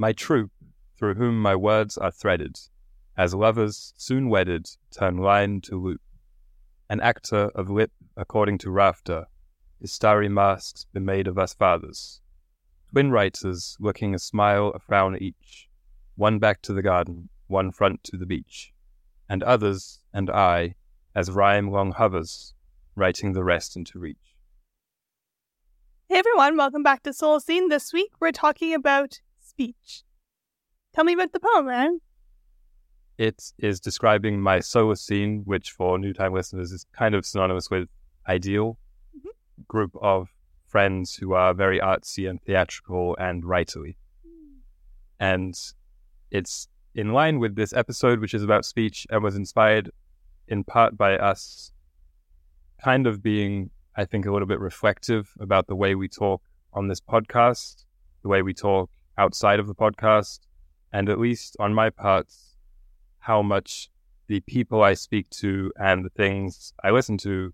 my troop, through whom my words are threaded, as lovers soon wedded turn line to loop. An actor of lip, according to Rafter, his starry masks be made of us fathers. Twin writers looking a smile, a frown each, one back to the garden, one front to the beach, and others, and I, as rhyme long hovers, writing the rest into reach. Hey everyone, welcome back to Solacene. This week we're talking about speech. Tell me about the poem, Aaron. It is describing my Solacene, which for new time listeners is kind of synonymous with ideal, group of friends who are very artsy and theatrical and writerly. And it's in line with this episode, which is about speech and was inspired in part by us kind of being, I think, a little bit reflective about the way we talk on this podcast, the way we talk outside of the podcast, and at least on my part, how much the people I speak to and the things I listen to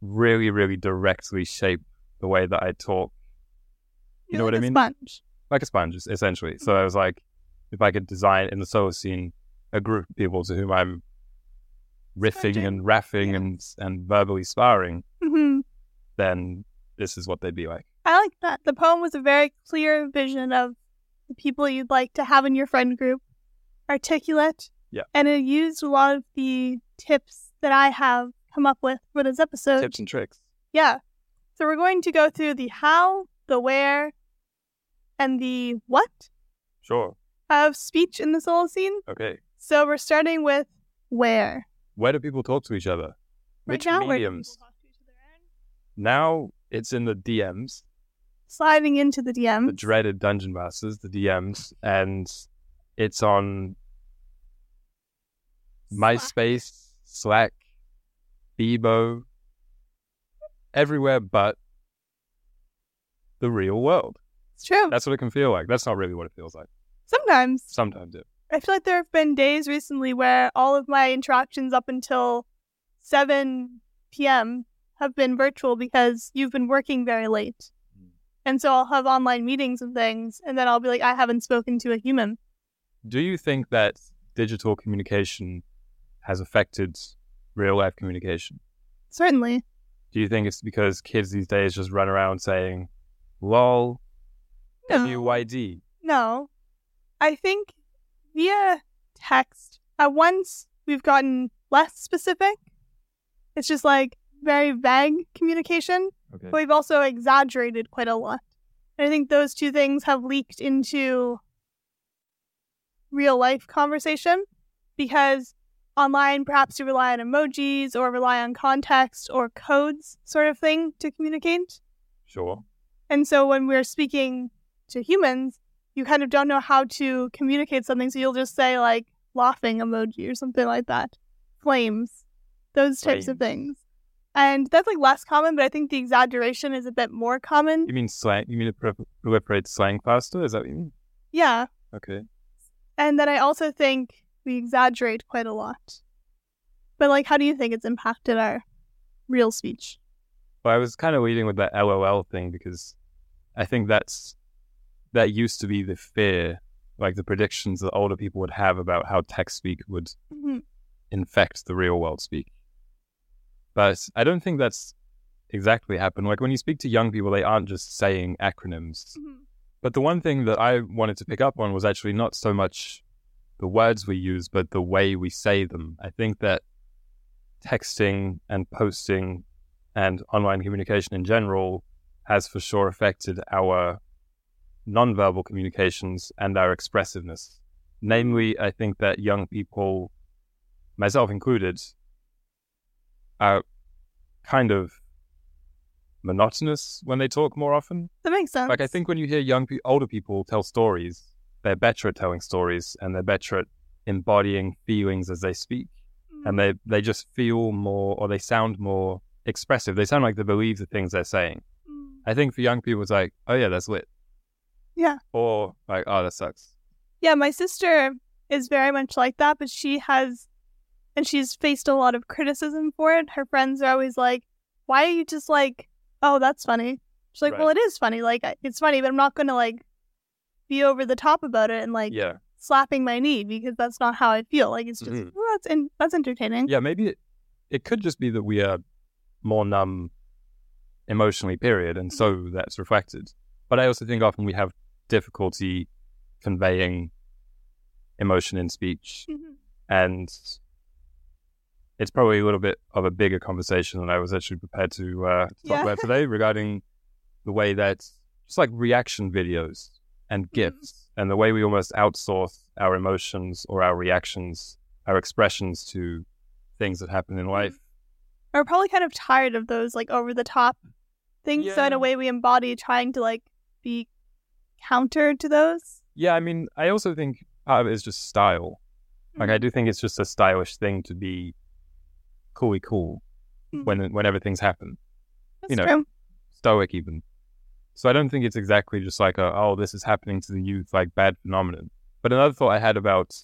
really, really directly shape the way that I talk. You know what I mean? Like a sponge. Like a sponge, essentially. Mm-hmm. So I was like, if I could design in the Solacene a group of people to whom I'm riffing and raffing and verbally sparring, then this is what they'd be like. I like that. The poem was a very clear vision of the people you'd like to have in your friend group. Articulate. Yeah. And it used a lot of the tips that I have come up with for this episode. Tips and tricks. Yeah. So we're going to go through the how, the where, and the what. Sure. Of speech in the Solacene. Okay. So we're starting with where. Where do people talk to each other? Which mediums? Now it's in the DMs. Sliding into the DMs. The dreaded dungeon masters, the DMs. And it's on MySpace, Slack, Bebo, everywhere but the real world. It's true. That's what it can feel like. That's not really what it feels like. Sometimes it. I feel like there have been days recently where all of my interactions up until 7 p.m. have been virtual because you've been working very late. And so I'll have online meetings and things, and then I'll be like, I haven't spoken to a human. Do you think that digital communication has affected real-life communication? Certainly. Do you think it's because kids these days just run around saying, lol, WYD? No. I think via text, at once we've gotten less specific. It's just like very vague communication. Okay. But we've also exaggerated quite a lot. And I think those two things have leaked into real life conversation, because online perhaps you rely on emojis or rely on context or codes sort of thing to communicate. Sure. And so when we're speaking to humans, you kind of don't know how to communicate something, so you'll just say like laughing emoji or something like that. Flames. Those types of things. And that's like less common, but I think the exaggeration is a bit more common. You mean slang? You mean it proliferates slang faster? Is that what you mean? Yeah. Okay. And then I also think we exaggerate quite a lot. But, like, how do you think it's impacted our real speech? Well, I was kind of leading with that LOL thing because I think that used to be the fear, like the predictions that older people would have about how text speak would infect the real world speak. But I don't think that's exactly happened. Like, when you speak to young people, they aren't just saying acronyms. Mm-hmm. But the one thing that I wanted to pick up on was actually not so much the words we use, but the way we say them. I think that texting and posting and online communication in general has for sure affected our nonverbal communications and our expressiveness. Namely, I think that young people, myself included, are kind of monotonous when they talk more often. That makes sense. Like, I think when you hear older people tell stories, they're better at telling stories and they're better at embodying feelings as they speak. And they just feel more, or they sound more expressive. They sound like they believe the things they're saying. I think for young people, it's like, oh yeah, that's lit. Yeah. Or like, oh, that sucks. Yeah, my sister is very much like that, but she's faced a lot of criticism for it. Her friends are always like, why are you just like, oh, that's funny? She's like, right. Well, it is funny. Like, it's funny, but I'm not going to, like, be over the top about it and slapping my knee, because that's not how I feel. Like, it's just well, that's entertaining. Yeah, maybe it could just be that we are more numb emotionally, period, and so that's reflected. But I also think often we have difficulty conveying emotion in speech, and it's probably a little bit of a bigger conversation than I was actually prepared to talk about today, regarding the way that just like reaction videos and GIFs and the way we almost outsource our emotions or our reactions, our expressions to things that happen in life. We're probably kind of tired of those like over the top things. Yeah. So in a way we embody trying to like be counter to those. Yeah, I mean, I also think part of it is just style. Like, I do think it's just a stylish thing to be cooly cool whenever things happen. That's true. Stoic even. So I don't think it's exactly just like, this is happening to the youth, like bad phenomenon. But another thought I had about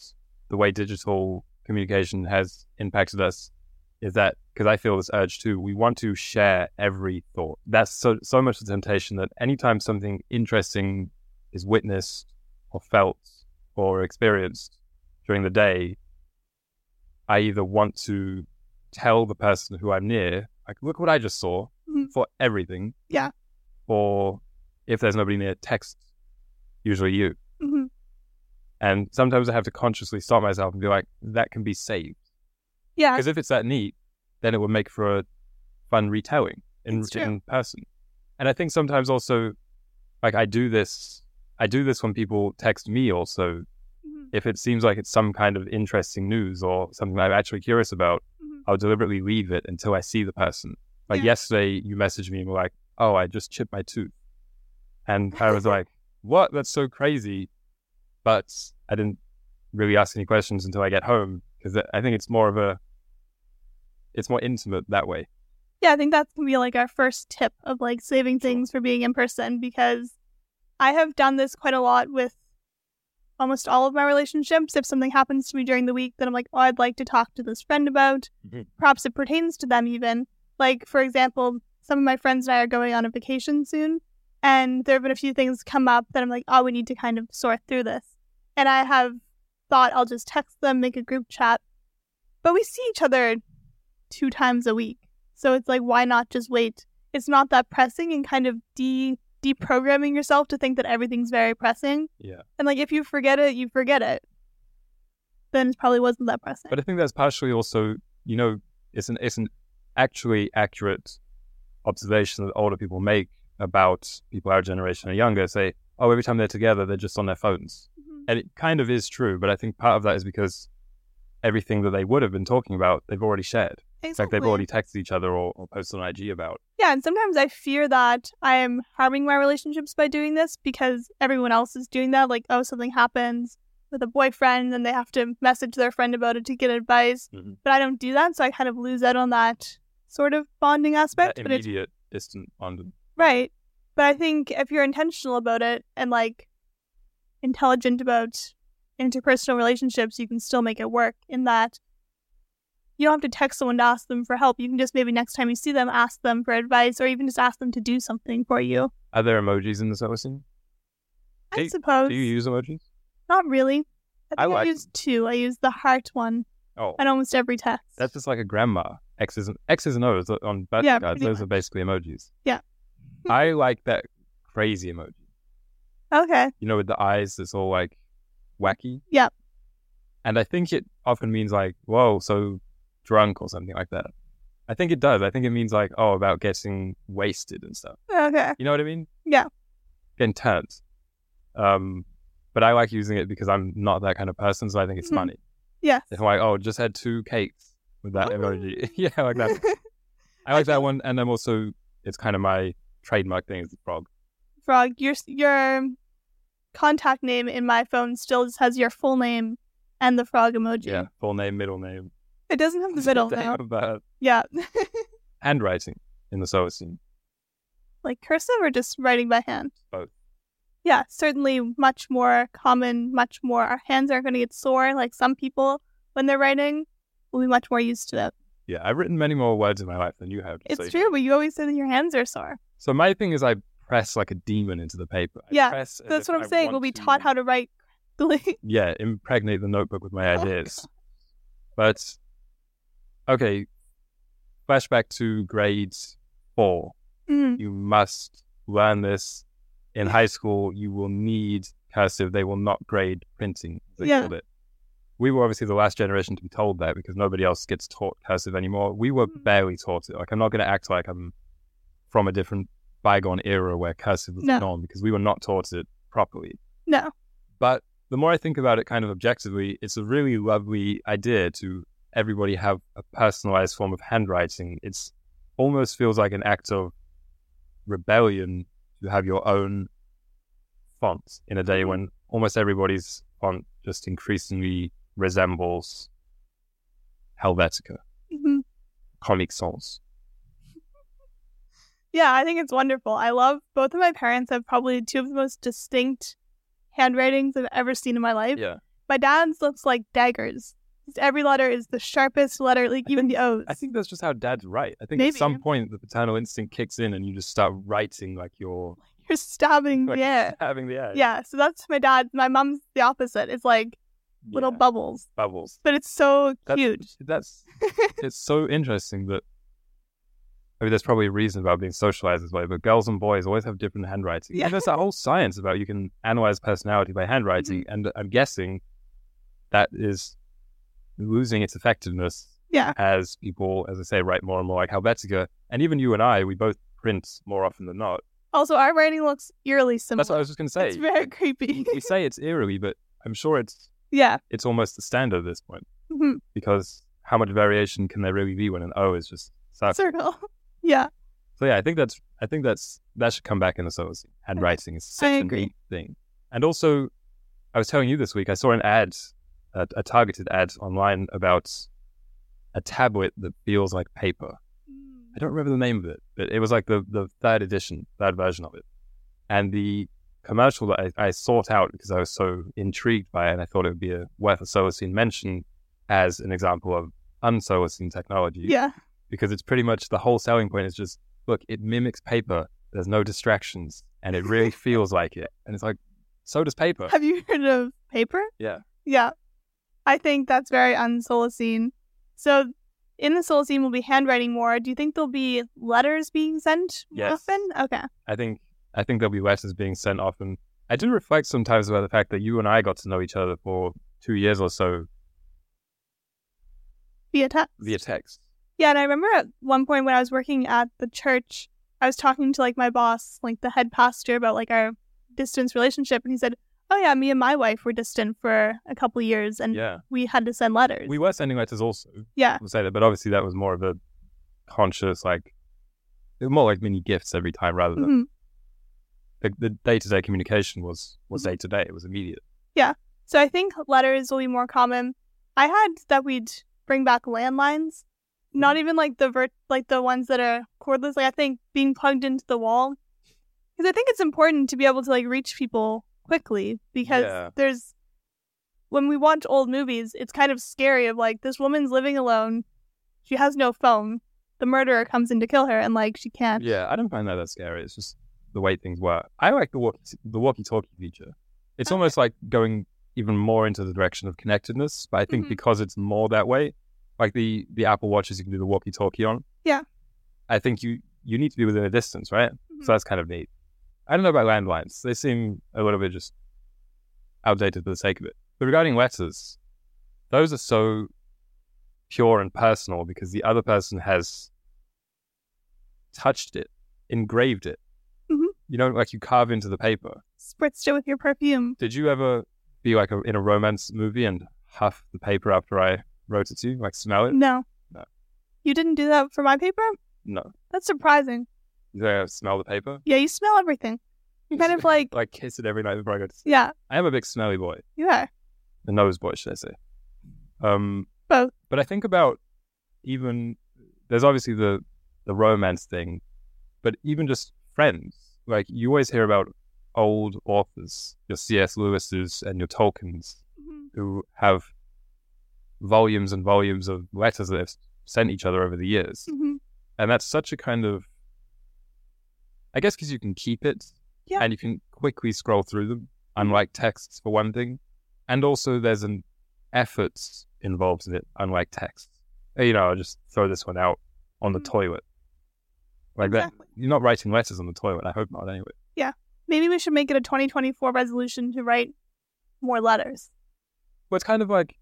the way digital communication has impacted us is that, because I feel this urge too, we want to share every thought. That's so much the temptation that anytime something interesting is witnessed or felt or experienced during the day, I either want to tell the person who I'm near, like, look what I just saw, for everything. Yeah. Or if there's nobody near, text usually you. And sometimes I have to consciously stop myself and be like, that can be saved. Yeah. Because if it's that neat, then it would make for a fun retelling in person. And I think sometimes also, like, I do this when people text me also. If it seems like it's some kind of interesting news or something I'm actually curious about, I'll deliberately leave it until I see the person. Like yesterday, you messaged me and were like, oh, I just chipped my tooth. And I was like, what? That's so crazy. But I didn't really ask any questions until I get home, because I think it's more of it's more intimate that way. Yeah, I think that can be like our first tip of like saving things for being in person, because I have done this quite a lot with almost all of my relationships. If something happens to me during the week that I'm like, oh, I'd like to talk to this friend about, perhaps it pertains to them even. Like, for example, some of my friends and I are going on a vacation soon, and there have been a few things come up that I'm like, oh, we need to kind of sort through this. And I have thought I'll just text them, make a group chat. But we see each other 2 times a week. So it's like, why not just wait? It's not that pressing, and kind of deprogramming yourself to think that everything's very pressing. Yeah. And like, if you forget it, you forget it. Then it probably wasn't that pressing. But I think that's partially also, it's an actually accurate observation that older people make about people our generation or younger, say, oh, every time they're together, they're just on their phones. And it kind of is true, but I think part of that is because everything that they would have been talking about, they've already shared. Exactly. In fact, they've already texted each other or posted on IG about. Yeah, and sometimes I fear that I am harming my relationships by doing this, because everyone else is doing that. Like, oh, something happens with a boyfriend and they have to message their friend about it to get advice. But I don't do that, so I kind of lose out on that sort of bonding aspect. That immediate, distant bonding. Right. But I think if you're intentional about it and like intelligent about interpersonal relationships, you can still make it work, in that you don't have to text someone to ask them for help. You can just maybe next time you see them, ask them for advice, or even just ask them to do something for you. Are there emojis in the Solacene? I suppose. Do you use emojis? Not really. I use 2. I use the heart one on almost every text. That's just like a grandma. X's and O's on birthday cards. Those are basically emojis. Yeah. I like that crazy emoji. Okay. With the eyes that's all like wacky. Yeah. And I think it often means like, whoa, so drunk or something like that. I think it does. I think it means like, oh, about getting wasted and stuff. Okay. You know what I mean? Yeah. Getting turned. But I like using it because I'm not that kind of person, so I think it's funny. Yeah. It's like, oh, just had 2 cakes. With that emoji. Yeah, I like that. I like that one. And I'm also, it's kind of my trademark thing, is the frog. Frog. Your contact name in my phone still just has your full name and the frog emoji. Yeah, full name, middle name. It doesn't have the middle now. Bad. Yeah. Handwriting in the Solacene. Like cursive or just writing by hand? Both. Yeah, certainly much more common, much more. Our hands aren't going to get sore like some people when they're writing. We'll be much more used to it. Yeah, I've written many more words in my life than you have. It's true, but you always say that your hands are sore. So my thing is I press like a demon into the paper. Press that's what I'm saying. We'll be taught how to write. Impregnate the notebook with my ideas. But, okay, flashback to grade 4. Mm-hmm. You must learn this. In high school, you will need cursive. They will not grade printing, as they called it. We were obviously the last generation to be told that because nobody else gets taught cursive anymore. We were barely taught it. Like, I'm not going to act like I'm from a different bygone era where cursive was normal, because we were not taught it properly. No. But the more I think about it kind of objectively, it's a really lovely idea to everybody have a personalized form of handwriting. It's almost feels like an act of rebellion to have your own font in a day when almost everybody's font just increasingly resembles Helvetica, Comic Sans. Yeah, I think it's wonderful. I love both of my parents have probably two of the most distinct handwritings I've ever seen in my life. Yeah. My dad's looks like daggers. Every letter is the sharpest letter, like even the O's. I think that's just how dads write. I think at some point the paternal instinct kicks in and you just start writing like you're stabbing the air. Yeah, so that's my dad. My mom's the opposite. It's like little bubbles. Bubbles. But it's so cute. It's so interesting that, I mean, there's probably a reason about being socialized this way, but girls and boys always have different handwriting. Yeah. And there's that whole science about you can analyze personality by handwriting, and I'm guessing that is losing its effectiveness as people, as I say, write more and more like Helvetica. And even you and I, we both print more often than not. Also, our writing looks eerily similar. That's what I was just going to say. It's very creepy. We say it's eerily, but I'm sure it's almost the standard at this point. Mm-hmm. Because how much variation can there really be when an O is just circle? Yeah. So yeah, I think that should come back in the Solacene. Handwriting is such a neat thing. And also, I was telling you this week, I saw an ad, a targeted ad online about a tablet that feels like paper. I don't remember the name of it, but it was like the third version of it. And the commercial that I sought out because I was so intrigued by it, and I thought it would be worth a Solacene mention as an example of un-Solacene technology. Yeah. Because it's pretty much the whole selling point is just, look, it mimics paper. There's no distractions. And it really feels like it. And it's like, so does paper. Have you heard of paper? Yeah. Yeah. I think that's very un-Solacene. So in the Solacene, we'll be handwriting more. Do you think there'll be letters being sent often? Okay. I think there'll be letters being sent often. I do reflect sometimes about the fact that you and I got to know each other for 2 years or so. Via text. Yeah, and I remember at one point when I was working at the church, I was talking to my boss, the head pastor, about our distance relationship, and he said, oh yeah, me and my wife were distant for a couple of years, and we had to send letters. We were sending letters also. Yeah. We'll say that, but obviously that was more of a conscious, they were more like mini gifts every time rather than the day-to-day communication was day-to-day. It was immediate. Yeah. So I think letters will be more common. I had that we'd bring back landlines, not even the ones that are cordless. I think being plugged into the wall, because I think it's important to be able to reach people quickly, because there's, when we watch old movies, it's kind of scary of this woman's living alone, she has no phone, the murderer comes in to kill her, and she can't. I don't find that scary. It's just the way things work. I like the walkie-talkie feature. It's almost like going even more into the direction of connectedness, but I think because it's more that way, the Apple Watches you can do the walkie-talkie on. Yeah. I think you need to be within a distance, right? So that's kind of neat. I don't know about landlines. They seem a little bit just outdated for the sake of it. But regarding letters, those are so pure and personal because the other person has touched it, engraved it. Mm-hmm. You know, you carve into the paper. Spritzed it with your perfume. Did you ever be in a romance movie and huff the paper after I wrote it to you? Smell it? No. You didn't do that for my paper? No. That's surprising. You think I smell the paper? Yeah, you smell everything. You kind of like kiss it every night before I go to sleep. Yeah. I am a big smelly boy. You are. A nose boy, should I say. Both. But I think about even, there's obviously the romance thing, but even just friends. You always hear about old authors, your C.S. Lewis's and your Tolkien's, who have volumes and volumes of letters that they've sent each other over the years. And that's such a kind of I guess because you can keep it, yeah, and you can quickly scroll through them, unlike texts, for one thing. And also there's an effort involved in it, unlike texts. You know, I'll just throw this one out on the toilet. Like exactly. That, you're not writing letters on the toilet. I hope not, anyway. Yeah. Maybe we should make it a 2024 resolution to write more letters. Well, it's kind of like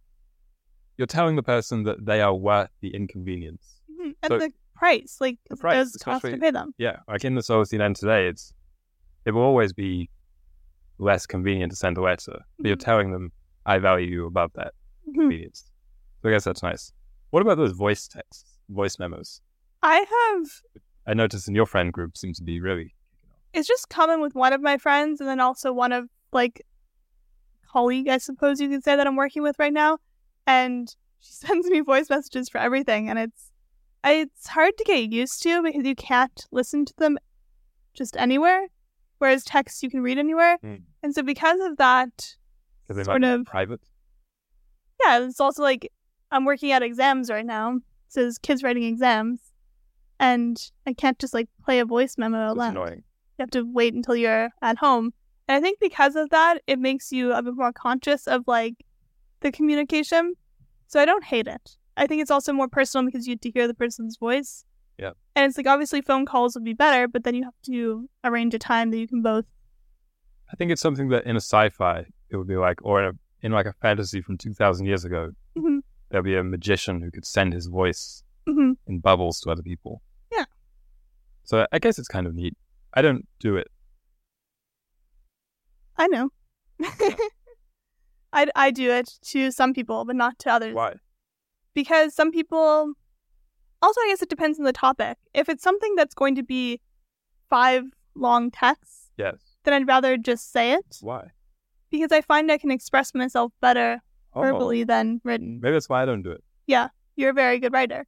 you're telling the person that they are worth the inconvenience. Mm-hmm. And so, the price. Like, the price, those costs to pay them. Yeah. Like, in the Solacene end today, it will always be less convenient to send a letter. Mm-hmm. But you're telling them, I value you above that convenience. So I guess that's nice. What about those voice texts, voice memos? I noticed in your friend group seems to be really... It's just common with one of my friends and then also one of, like, colleague, I suppose you could say, that I'm working with right now. And she sends me voice messages for everything. And it's hard to get used to because you can't listen to them just anywhere, whereas texts you can read anywhere. Mm. And so because of that... Because they're not private? Yeah, it's also, like... I'm working at exams right now, so there's kids writing exams, and I can't just, like, play a voice memo out loud. It's annoying. You have to wait until you're at home. And I think because of that, it makes you a bit more conscious of, like, the communication. So I don't hate it. I think it's also more personal because you get to hear the person's voice. Yeah. And it's, like, obviously phone calls would be better, but then you have to arrange a time that you can both. I think it's something that in a sci-fi, it would be like, or in like a fantasy from 2,000 years ago. Mm-hmm. There'll be a magician who could send his voice in bubbles to other people. Yeah. So I guess it's kind of neat. I don't do it. I know. Yeah. I do it to some people, but not to others. Why? Because some people... Also, I guess it depends on the topic. If it's something that's going to be 5 long texts, yes, then I'd rather just say it. Why? Because I find I can express myself better verbally than written. Maybe that's why I don't do it. Yeah, you're a very good writer.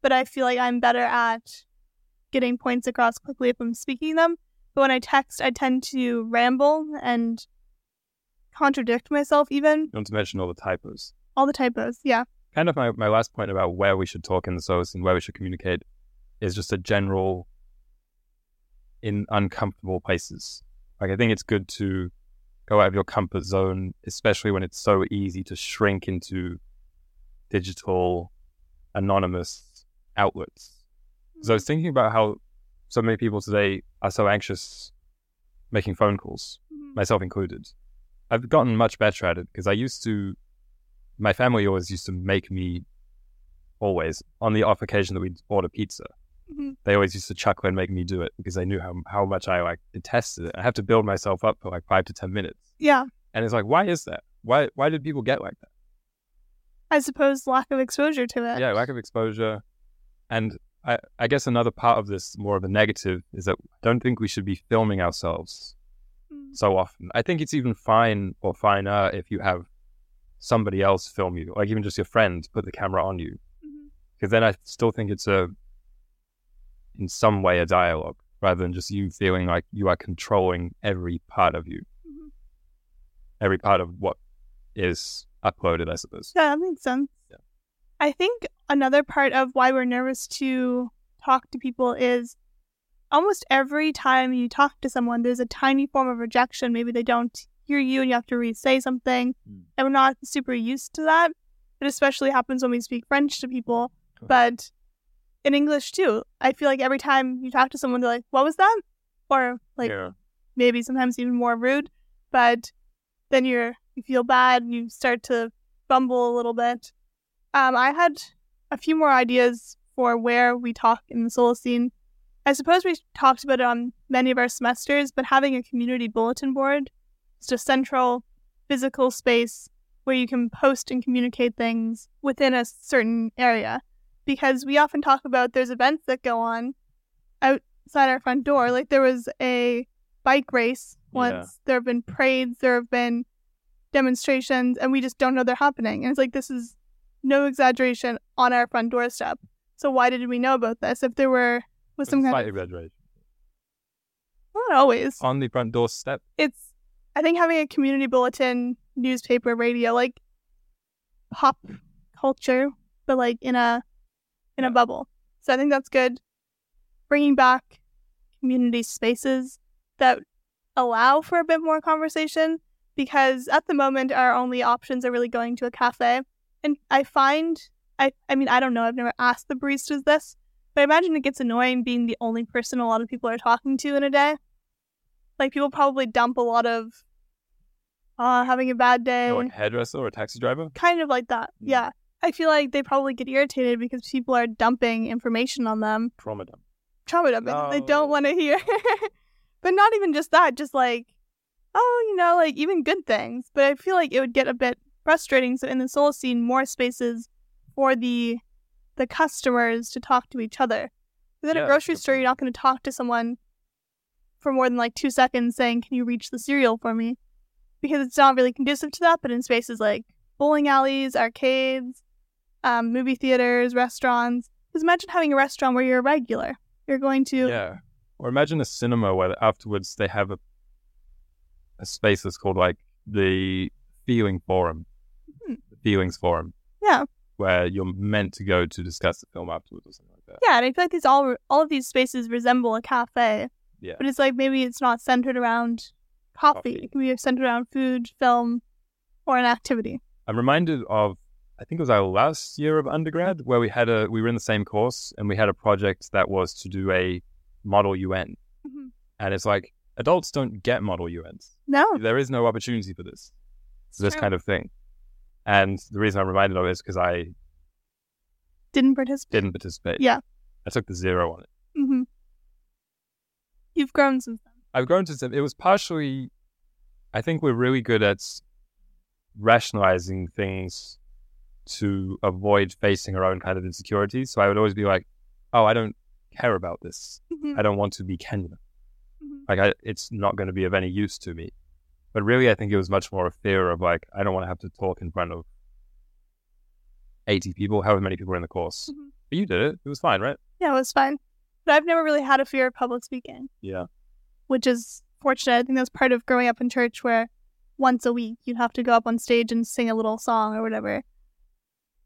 But I feel like I'm better at getting points across quickly if I'm speaking them. But when I text, I tend to ramble and contradict myself even. Not to mention all the typos. All the typos, yeah. Kind of my last point about where we should talk in the source and where we should communicate is just a general in uncomfortable places. Like, I think it's good to go out of your comfort zone, especially when it's so easy to shrink into digital, anonymous outlets. Because I was thinking about how so many people today are so anxious making phone calls, myself included. I've gotten much better at it because my family always used to make me, always, on the off occasion that we'd order pizza. They always used to chuckle and make me do it because they knew how much I, like, detested it. I have to build myself up for, like, 5 to 10 minutes. Yeah. And it's like, why is that? Why did people get like that? I suppose lack of exposure to it. Yeah, lack of exposure. And I guess another part of this, more of a negative, is that I don't think we should be filming ourselves so often. I think it's even fine or finer if you have somebody else film you, like even just your friend put the camera on you. Because then I still think it's in some way a dialogue rather than just you feeling like you are controlling every part of you, every part of what is uploaded, I suppose. Yeah, that makes sense. Yeah. I think another part of why we're nervous to talk to people is almost every time you talk to someone, there's a tiny form of rejection. Maybe they don't hear you and you have to re-say something. And we're not super used to that. It especially happens when we speak French to people. Cool. But in English, too, I feel like every time you talk to someone, they're like, what was that? Or, like, maybe sometimes even more rude. But then you feel bad and you start to bumble a little bit. I had a few more ideas for where we talk in the Solacene. I suppose we talked about it on many of our semesters, but having a community bulletin board, it's just central physical space where you can post and communicate things within a certain area. Because we often talk about there's events that go on outside our front door. Like, there was a bike race once. Yeah. There have been parades. There have been demonstrations. And we just don't know they're happening. And it's like, this is no exaggeration on our front doorstep. So why did we know about this? If there was some kind of... exaggeration. Not always. On the front doorstep. It's, I think, having a community bulletin, newspaper, radio, like pop culture, but like in a bubble. So I think that's good. Bringing back community spaces that allow for a bit more conversation, because at the moment our only options are really going to a cafe. And I find, I mean, I don't know, I've never asked the baristas this, but I imagine it gets annoying being the only person a lot of people are talking to in a day. Like, people probably dump a lot of having a bad day. You know, like a hairdresser or a taxi driver? Kind of like that, yeah. I feel like they probably get irritated because people are dumping information on them. Trauma dumping. No. They don't want to hear. But not even just that, just like, oh, you know, like even good things. But I feel like it would get a bit frustrating. So in the Solacene, more spaces for the customers to talk to each other. But then at a grocery store, you're not going to talk to someone for more than like 2 seconds saying, can you reach the cereal for me? Because it's not really conducive to that. But in spaces like bowling alleys, arcades, movie theaters, restaurants. Because imagine having a restaurant where you're a regular. You're going to... Yeah. Or imagine a cinema where afterwards they have a space that's called like the Feeling Forum. Mm-hmm. The Feelings Forum. Yeah. Where you're meant to go to discuss the film afterwards or something like that. Yeah, and I feel like these all of these spaces resemble a cafe. Yeah. But it's like maybe it's not centered around coffee. It can be centered around food, film, or an activity. I'm reminded of, I think it was our last year of undergrad, where we were in the same course and we had a project that was to do a Model UN. Mm-hmm. And it's like, adults don't get Model UNs. No. There is no opportunity for this. It's this kind of thing. And the reason I'm reminded of it is because I didn't participate. Yeah. I took the 0 on it. Mm-hmm. You've grown since then. I've grown since then. It was partially, I think we're really good at rationalizing things to avoid facing our own kind of insecurities. So I would always be like, oh, I don't care about this. Mm-hmm. I don't want to be Kenya. Mm-hmm. Like, it's not going to be of any use to me. But really, I think it was much more a fear of like, I don't want to have to talk in front of 80 people, however many people were in the course. Mm-hmm. But you did it. It was fine, right? Yeah, it was fine. But I've never really had a fear of public speaking. Yeah. Which is fortunate. I think that's part of growing up in church, where once a week you'd have to go up on stage and sing a little song or whatever.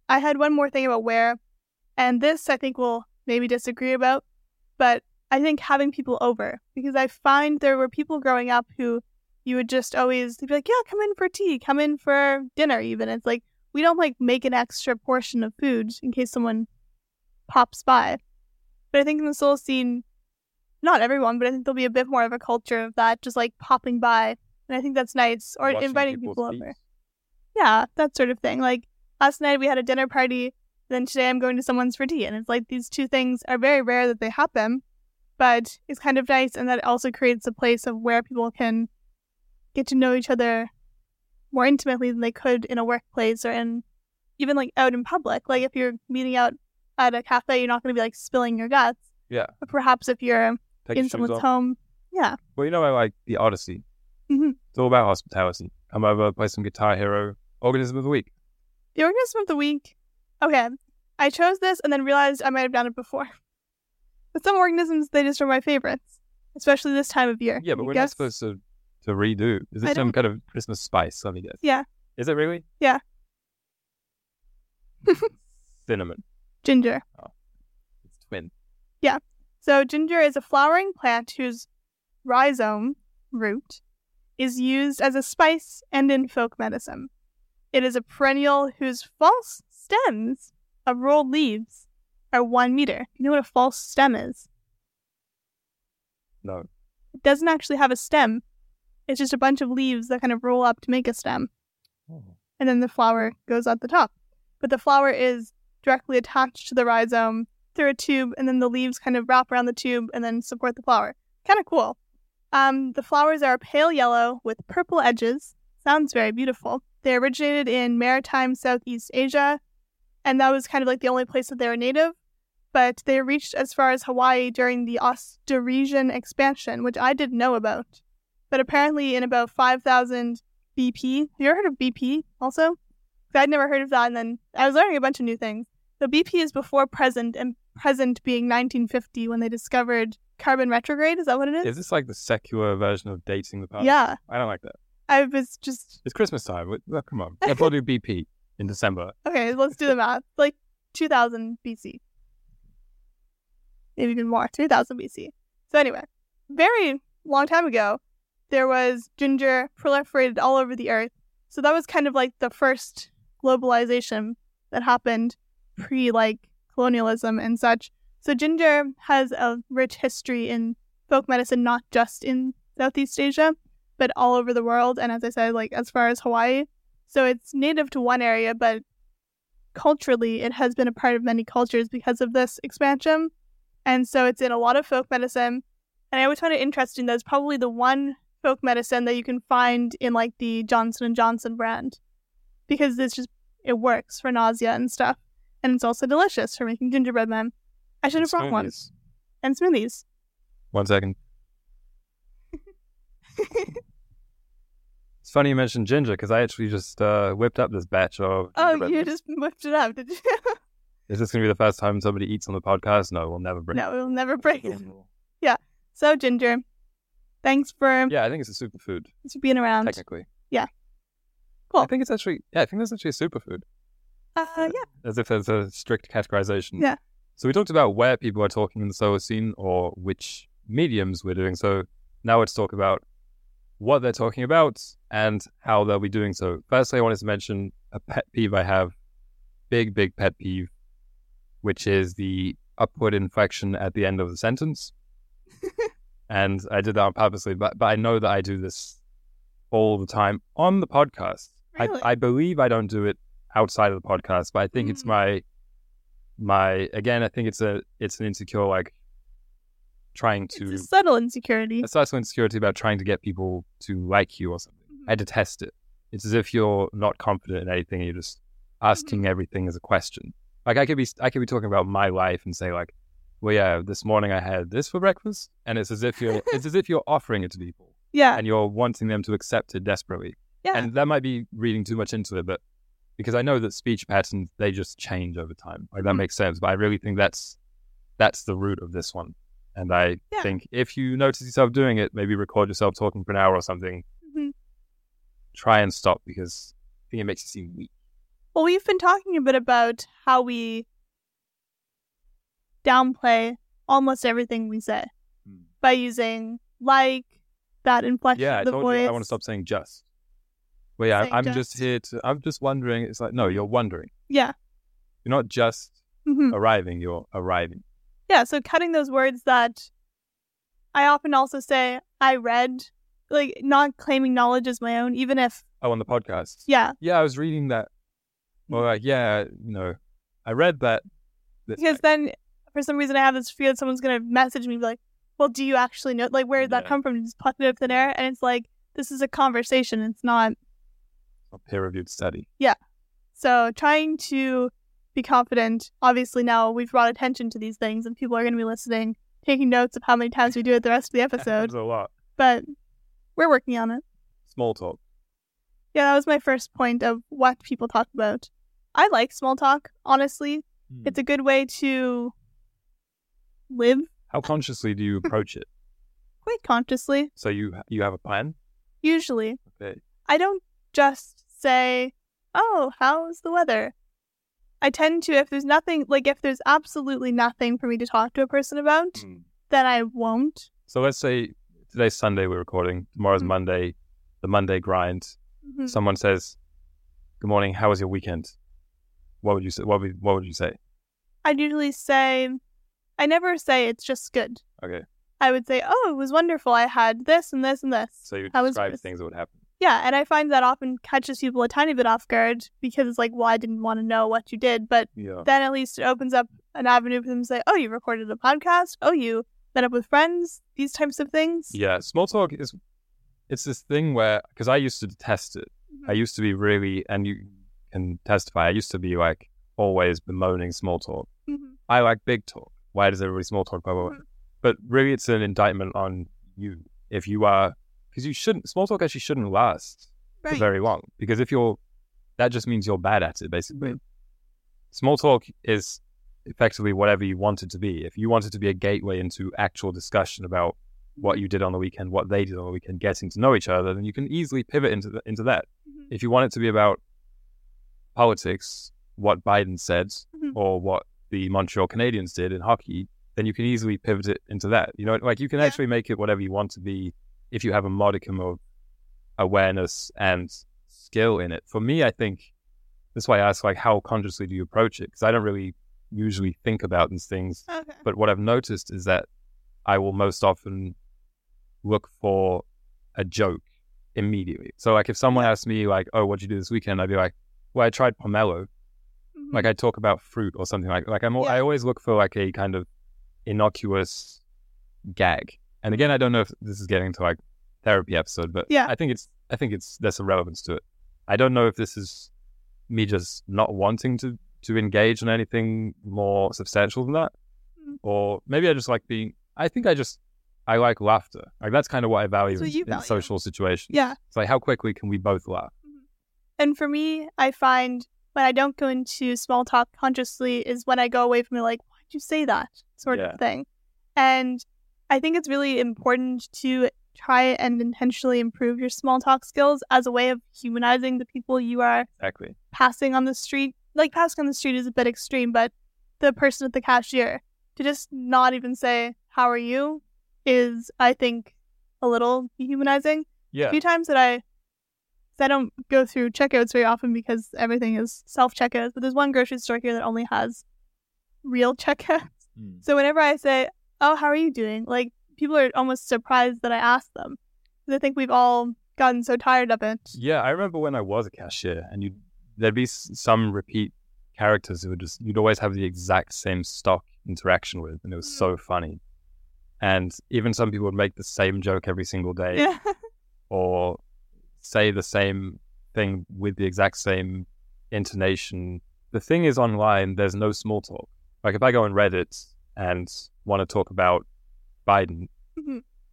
I had one more thing about where, and this I think we'll maybe disagree about, but I think having people over, because I find there were people growing up who you would just always be like, yeah, come in for tea, come in for dinner even. It's like, we don't like make an extra portion of food in case someone pops by. But I think in the Solacene, not everyone, but I think there'll be a bit more of a culture of that, just like popping by. And I think that's nice. Or inviting people over. Yeah, that sort of thing. Like, last night we had a dinner party, then today I'm going to someone's for tea. And it's like, these two things are very rare that they happen, but it's kind of nice. And that also creates a place of where people can get to know each other more intimately than they could in a workplace or in even like out in public. Like, if you're meeting out at a cafe, you're not going to be like spilling your guts. Yeah. But perhaps if you're in someone's home. Yeah. Well, you know, I like the Odyssey. Mm-hmm. It's all about hospitality. Come over, play some Guitar Hero. Organism of the week. The organism of the week. Okay. I chose this and then realized I might have done it before. But some organisms, they just are my favorites. Especially this time of year. Yeah, but we're not supposed to redo. Is this some kind of Christmas spice? Let me guess. Yeah. Is it really? Yeah. Cinnamon. Ginger. Oh, it's twin. Yeah. So ginger is a flowering plant whose rhizome, root, is used as a spice and in folk medicine. It is a perennial whose false stems of rolled leaves are 1 meter. You know what a false stem is? No. It doesn't actually have a stem. It's just a bunch of leaves that kind of roll up to make a stem. Oh. And then the flower goes at the top. But the flower is directly attached to the rhizome through a tube, and then the leaves kind of wrap around the tube and then support the flower. Kind of cool. The flowers are pale yellow with purple edges. Sounds very beautiful. They originated in maritime Southeast Asia, and that was kind of like the only place that they were native. But they reached as far as Hawaii during the Austronesian expansion, which I didn't know about. But apparently in about 5,000 BP, have you ever heard of BP also? I'd never heard of that, and then I was learning a bunch of new things. So BP is before present, and present being 1950 when they discovered carbon retrograde. Is that what it is? Is this like the secular version of dating the past? Yeah. I don't like that. I was just... It's Christmas time. Well, come on. I'll probably do BP in December. Okay, let's do the math. Like 2000 BC. Maybe even more. 3000 BC. So anyway, very long time ago, there was ginger proliferated all over the earth. So that was kind of like the first globalization that happened pre colonialism and such. So ginger has a rich history in folk medicine, not just in Southeast Asia, but all over the world. And as I said, as far as Hawaii. So it's native to one area, but culturally it has been a part of many cultures because of this expansion. And so it's in a lot of folk medicine. And I always found it interesting that it's probably the one folk medicine that you can find in the Johnson & Johnson brand, because it works for nausea and stuff. And it's also delicious for making gingerbread men. I should have brought one. And smoothies. 1 second. It's funny you mentioned ginger, because I actually just whipped up this batch of gingerbread. Oh, you just whipped it up, did you? Is this going to be the first time somebody eats on the podcast? No, we'll never break it. No, we'll never break it. Yeah. So, ginger. Thanks for... Yeah, I think it's a superfood. Thanks for being around. Technically. Yeah. Cool. I think that's actually a superfood. Yeah. As if there's a strict categorization. Yeah. So we talked about where people are talking in the Solacene or which mediums we're doing. So now let's talk about what they're talking about and how they'll be doing so. Firstly, I wanted to mention a pet peeve I have, big pet peeve, which is the upward inflection at the end of the sentence. And I did that on purposely, but I know that I do this all the time on the podcast. Really? I believe I don't do it outside of the podcast, but I think it's my again, I think it's an insecure, trying to... It's a subtle insecurity. A subtle insecurity about trying to get people to like you or something. Mm-hmm. I detest it. It's as if you're not confident in anything. You're just asking everything as a question. I could be talking about my life and say well, yeah, this morning I had this for breakfast, and it's as if you're offering it to people. Yeah. And you're wanting them to accept it desperately. Yeah. And that might be reading too much into it, but because I know that speech patterns, they just change over time. That makes sense. But I really think that's the root of this one. And I think if you notice yourself doing it, maybe record yourself talking for an hour or something. Mm-hmm. Try and stop, because I think it makes you seem weak. Well, we've been talking a bit about how we downplay almost everything we say by using that inflection of the voice. I want to stop saying just. Well, yeah, I'm just here to... I'm just wondering. It's no, you're wondering. Yeah. You're not just arriving, you're arriving. Yeah, so cutting those words that I often also say, I read, not claiming knowledge as my own, even if... Oh, on the podcast. Yeah. Yeah, I was reading that. Well, I read that. Because then, for some reason, I have this fear that someone's going to message me and be well, do you actually know? Where did that come from? You just plucked it out of thin air? And it's this is a conversation. It's not... a peer-reviewed study. Yeah. So trying to be confident. Obviously, now we've brought attention to these things, and people are going to be listening, taking notes of how many times we do it the rest of the episode. That's a lot. But we're working on it. Small talk. Yeah, that was my first point of what people talk about. I like small talk, honestly. It's a good way to live. How consciously do you approach it? Quite consciously. So you have a plan? Usually. Okay. I don't just say, oh, how's the weather? I tend to, if there's nothing, if there's absolutely nothing for me to talk to a person about, then I won't. So let's say today's Sunday we're recording, tomorrow's Monday, the Monday grind. Mm-hmm. Someone says, good morning, how was your weekend? What would you say? I'd usually say, I never say it's just good. Okay. I would say, oh, it was wonderful. I had this and this and this. So you would describe things that would happen. Yeah, and I find that often catches people a tiny bit off guard, because it's well, I didn't want to know what you did, but then at least it opens up an avenue for them to say, oh, you recorded a podcast, oh, you met up with friends, these types of things. Yeah, small talk is, it's this thing where, because I used to detest it. Mm-hmm. I used to be really, and you can testify, I used to be always bemoaning small talk. Mm-hmm. I like big talk. Why does everybody small talk? Blah, blah, blah. Mm-hmm. But really it's an indictment on you. If you are... Because small talk actually shouldn't last for very long. Because if you're, that just means you're bad at it, basically. Mm-hmm. Small talk is effectively whatever you want it to be. If you want it to be a gateway into actual discussion about what you did on the weekend, what they did on the weekend, getting to know each other, then you can easily pivot into that. Mm-hmm. If you want it to be about politics, what Biden said, or what the Montreal Canadiens did in hockey, then you can easily pivot it into that. You know, like you can actually make it whatever you want to be if you have a modicum of awareness and skill in it. For me, I think that's why I ask, like, how consciously do you approach it? Because I don't really usually think about these things. Okay. But what I've noticed is that I will most often look for a joke immediately. So, like, if someone asked me, like, oh, what'd you do this weekend? I'd be like, well, I tried pomelo. Mm-hmm. Like, I talk about fruit or something like I always look for, like, a kind of innocuous gag. And again, I don't know if this is getting to, like, therapy episode, but I think there's some relevance to it. I don't know if this is me just not wanting to engage in anything more substantial than that, or maybe I just like being. I like laughter. Like, that's kind of what I value in social situations. Yeah. It's like, how quickly can we both laugh? And for me, I find when I don't go into small talk consciously is when I go away from it, like, why'd you say that sort of thing. And I think it's really important to try and intentionally improve your small talk skills as a way of humanizing the people you are passing on the street. Like, passing on the street is a bit extreme, but the person at the cashier, to just not even say, how are you, is, I think, a little dehumanizing. Yeah. A few times that I don't go through checkouts very often because everything is self-checkouts, but there's one grocery store here that only has real checkouts. Mm. So whenever I say, oh, how are you doing? Like, people are almost surprised that I asked them. I think we've all gotten so tired of it. Yeah, I remember when I was a cashier, and there'd be some repeat characters who would just, you'd always have the exact same stock interaction with, and it was so funny. And even some people would make the same joke every single day, or say the same thing with the exact same intonation. The thing is, online, there's no small talk. Like, if I go on Reddit and want to talk about Biden,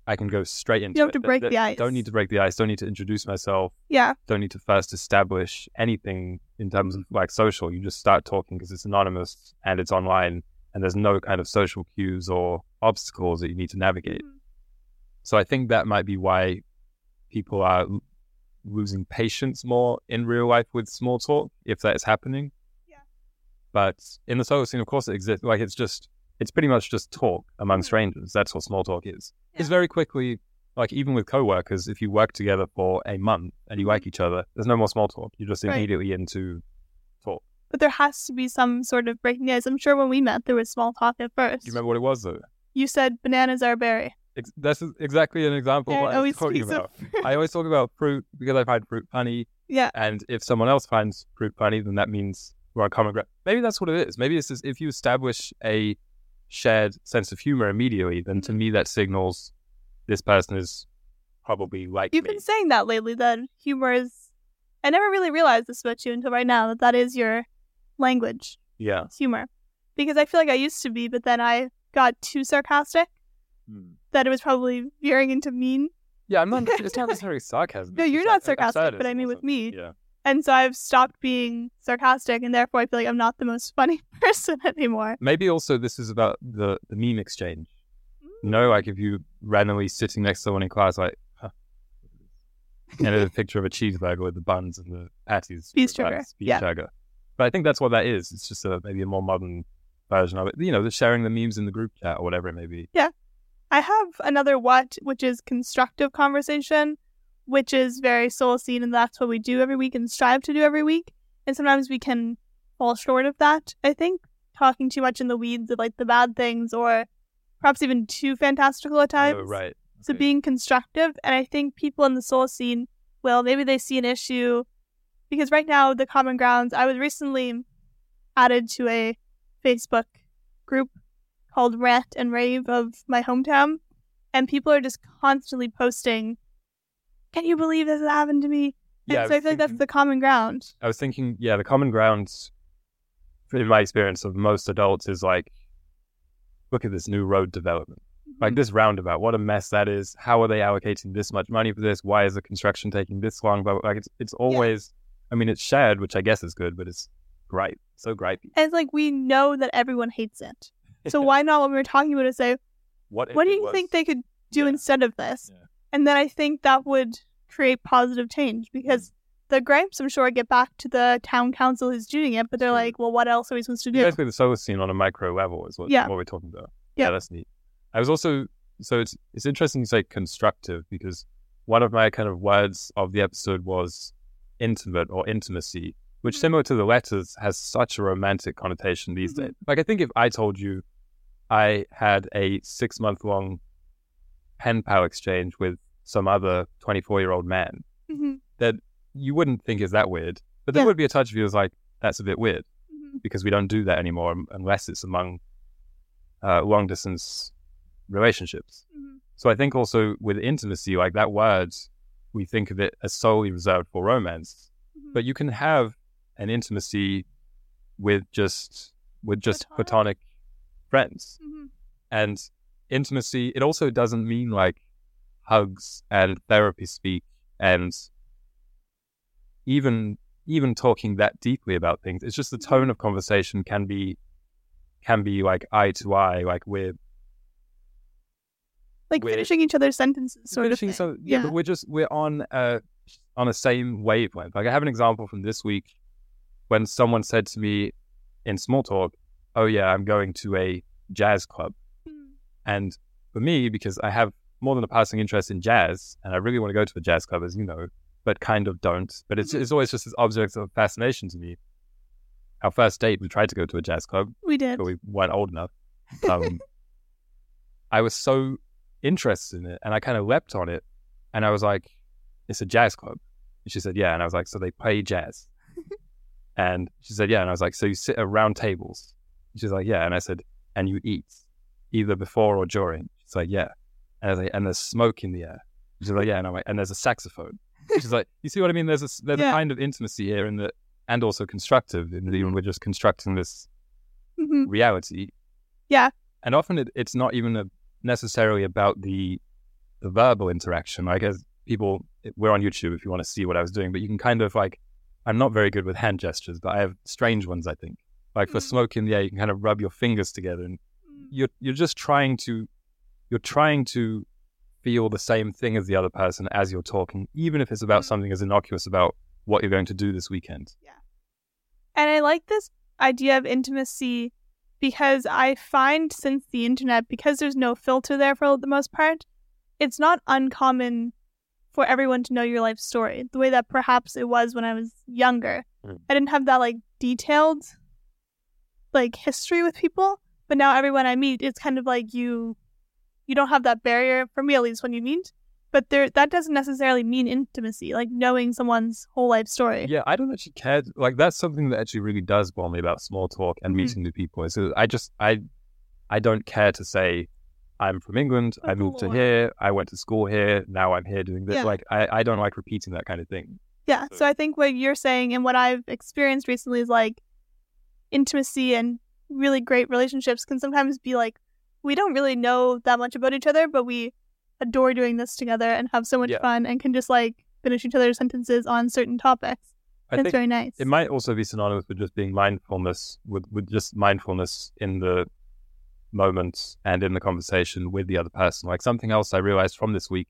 I can go straight into it. You don't have to break the ice. Don't need to break the ice. Don't need to introduce myself. Yeah. Don't need to first establish anything in terms of, like, social. You just start talking because it's anonymous and it's online, and there's no kind of social cues or obstacles that you need to navigate. Mm-hmm. So I think that might be why people are losing patience more in real life with small talk, if that is happening. Yeah. But in the social scene, of course, it exists. Like, it's pretty much just talk among strangers. That's what small talk is. Yeah. It's very quickly, like, even with coworkers, if you work together for a month and you like each other, there's no more small talk. You're just immediately into talk. But there has to be some sort of breaking the ice. I'm sure when we met, there was small talk at first. Do you remember what it was, though? You said bananas are a berry. That's exactly an example of what I'm talking about. I always talk about fruit because I find fruit funny. Yeah. And if someone else finds fruit funny, then that means we're on common ground. Maybe that's what it is. Maybe it's just, if you establish a shared sense of humor immediately, then to me that signals this person is probably like You've been saying that lately, that humor is... I never really realized this about you until right now, that is your language. Yeah. Humor. Because I feel like I used to be, but then I got too sarcastic that it was probably veering into mean. Yeah, I'm not... It's not necessarily sarcasm. No, you're not sarcastic, but I mean with me. Yeah. And so I've stopped being sarcastic, and therefore I feel like I'm not the most funny person anymore. Maybe also this is about the meme exchange. You know, like, if you randomly sitting next to someone in class, like, and there's a picture of a cheeseburger with the buns and the patties. Beef burger. But I think that's what that is. It's just maybe a more modern version of it. You know, the sharing the memes in the group chat or whatever it may be. Yeah. I have another which is constructive conversation, which is very Solacene, and that's what we do every week and strive to do every week. And sometimes we can fall short of that, I think, talking too much in the weeds of, like, the bad things, or perhaps even too fantastical at times. Oh, right. Okay. So being constructive, and I think people in the Solacene, well, maybe they see an issue, because right now the common grounds, I was recently added to a Facebook group called Rant and Rave of my hometown, and people are just constantly posting, can you believe this has happened to me? And so I feel like that's the common ground. I was thinking, the common ground, in my experience of most adults, is like, look at this new road development. Mm-hmm. Like, this roundabout, what a mess that is. How are they allocating this much money for this? Why is the construction taking this long? But, like, it's always, I mean, it's shared, which I guess is good, but it's gripe, so gripey. And it's like, we know that everyone hates it. So why not, when we were talking about it, say, what do you think they could do instead of this? Yeah. And then I think that would create positive change, because the gripes, I'm sure, get back to the town council who's doing it, but they're like, well, what else are we supposed to do? Basically, the Solacene on a micro level is what we're talking about. Yeah, that's neat. I was also, so it's interesting you say constructive, because one of my kind of words of the episode was intimate or intimacy, which similar to the letters has such a romantic connotation these days. Like, I think if I told you I had a 6 month long pen pal exchange with some other 24-year-old man, that you wouldn't think is that weird, but there would be a touch of you as like, that's a bit weird, because we don't do that anymore unless it's among long distance relationships. So I think also with intimacy, like that word, we think of it as solely reserved for romance, but you can have an intimacy with just platonic friends. And intimacy, it also doesn't mean like hugs and therapy speak and even talking that deeply about things. It's just the tone of conversation can be like eye to eye, like we're finishing each other's sentences, sort of thing. So, yeah, but we're on a same wavelength. Like, I have an example from this week when someone said to me in small talk, "Oh yeah, I'm going to a jazz club," and for me, because I have more than a passing interest in jazz, and I really want to go to a jazz club, as you know, but kind of don't. But it's always just this object of fascination to me. Our first date, we tried to go to a jazz club. We did, but we weren't old enough. I was so interested in it, and I kind of leapt on it, and I was like, "It's a jazz club." And she said, "Yeah," and I was like, "So they play jazz?" And she said, "Yeah," and I was like, "So you sit around tables?" And she's like, "Yeah," and I said, "And you eat either before or during?" She's like, "Yeah," and I was like, "And there's smoke in the air?" She's like, "Yeah," and I'm like, "And there's a saxophone?" She's like, "You see what I mean? There's a kind of intimacy here, in that, and also constructive, in that we're just constructing this reality." Yeah, and often it's not even necessarily about the verbal interaction. Like, as people, we're on YouTube if you want to see what I was doing, but you can kind of, like, I'm not very good with hand gestures, but I have strange ones, I think. Like, for smoke in the air, you can kind of rub your fingers together, and you're just trying to feel the same thing as the other person as you're talking, even if it's about something as innocuous about what you're going to do this weekend. Yeah. And I like this idea of intimacy, because I find since the internet, because there's no filter there for the most part, it's not uncommon for everyone to know your life story, the way that perhaps it was when I was younger. I didn't have that like detailed like history with people, but now everyone I meet, it's kind of like you don't have that barrier, for me at least, when you meet. But that doesn't necessarily mean intimacy, like knowing someone's whole life story. Yeah, I don't actually care. Like, that's something that actually really does bother me about small talk and meeting new people. So I don't care to say, I'm from England, I moved to here, I went to school here, now I'm here doing this. Yeah. Like, I don't like repeating that kind of thing. Yeah, so I think what you're saying and what I've experienced recently is like intimacy and really great relationships can sometimes be like, we don't really know that much about each other, but we adore doing this together and have so much fun and can just like finish each other's sentences on certain topics. That's very nice. It might also be synonymous with just being mindfulness, with just mindfulness in the moment and in the conversation with the other person. Like, something else I realized from this week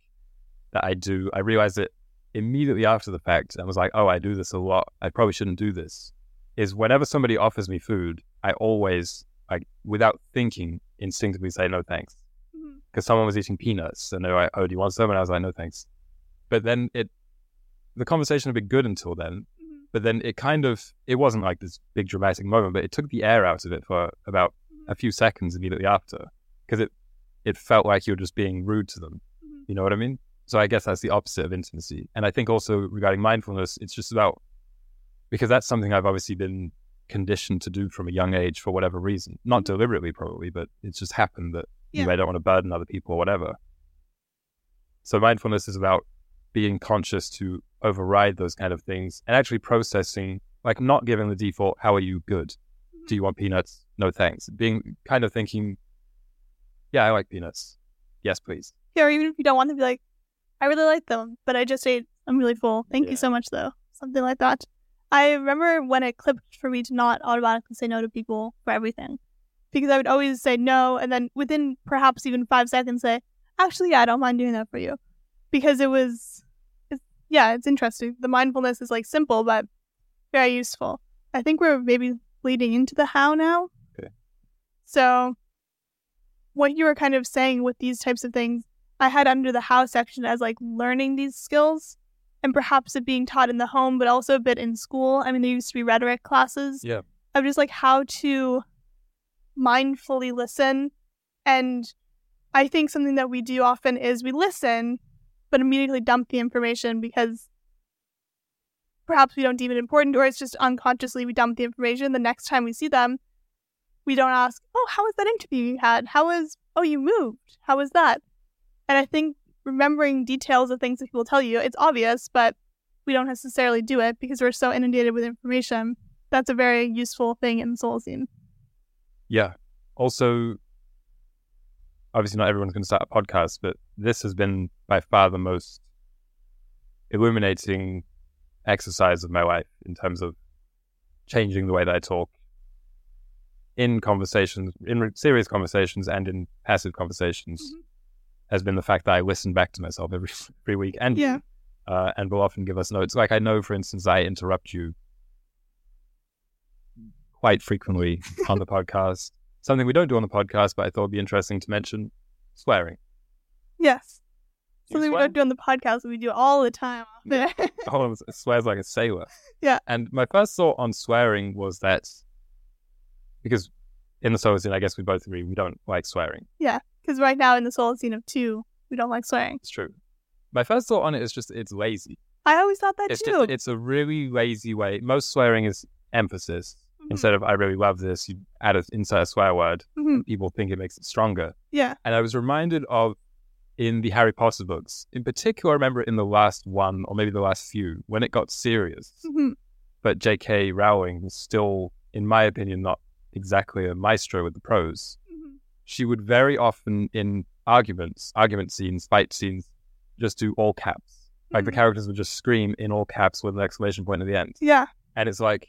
that I realized it immediately after the fact and was like, oh, I do this a lot, I probably shouldn't do this, is whenever somebody offers me food, I always, like, without thinking, instinctively say no thanks. Because someone was eating peanuts and they were like, oh, do you want some? And I was like, no thanks. But then the conversation had been good until then. But then it kind of, it wasn't like this big dramatic moment, but it took the air out of it for about a few seconds immediately after, because it felt like you were just being rude to them. You know what I mean? So I guess that's the opposite of intimacy. And I think also regarding mindfulness, it's just about, because that's something I've obviously been conditioned to do from a young age for whatever reason, not deliberately probably, but it's just happened that you may not want to burden other people or whatever. So mindfulness is about being conscious to override those kind of things and actually processing, like, not giving the default, how are you good? Do you want peanuts? No thanks. Being kind of thinking, yeah, I like peanuts. Yes, please. Yeah, or even if you don't want them, be like, I really like them, but I just ate, I'm really full. Thank you so much, though. Something like that. I remember when it clicked for me to not automatically say no to people for everything, because I would always say no, and then within perhaps even 5 seconds say, actually, yeah, I don't mind doing that for you. Because it's interesting. The mindfulness is like simple, but very useful. I think we're maybe leading into the how now. Okay. So what you were kind of saying with these types of things, I had under the house section as like learning these skills and perhaps it being taught in the home, but also a bit in school. I mean, there used to be rhetoric classes of just like how to mindfully listen. And I think something that we do often is we listen, but immediately dump the information because perhaps we don't deem it important, or it's just unconsciously we dump the information. The next time we see them, we don't ask, oh, how was that interview you had? How was, oh, you moved? How was that? And I think remembering details of things that people tell you, it's obvious, but we don't necessarily do it because we're so inundated with information. That's a very useful thing in Solacene. Yeah. Also, obviously not everyone's going to start a podcast, but this has been by far the most illuminating exercise of my life in terms of changing the way that I talk in conversations, in serious conversations and in passive conversations, has been the fact that I listen back to myself every week and will often give us notes. Like I know, for instance, I interrupt you quite frequently on the podcast. Something we don't do on the podcast, but I thought would be interesting to mention, swearing. Yes. Something we don't do on the podcast, but we do all the time. Oh, swears like a sailor. Yeah. And my first thought on swearing was that, because in the Solacene, I guess we both agree, we don't like swearing. Yeah, because right now in the Solacene of 2, we don't like swearing. It's true. My first thought on it is just, it's lazy. I always thought that too. Just, it's a really lazy way. Most swearing is emphasis. Instead of, I really love this, you insert a swear word. And people think it makes it stronger. Yeah. And I was reminded of, in the Harry Potter books, in particular, I remember in the last one, or maybe the last few, when it got serious. But J.K. Rowling was still, in my opinion, not exactly a maestro with the prose. She would very often, in argument scenes, fight scenes, just do all caps. Like the characters would just scream in all caps with an exclamation point at the end. Yeah. And it's like,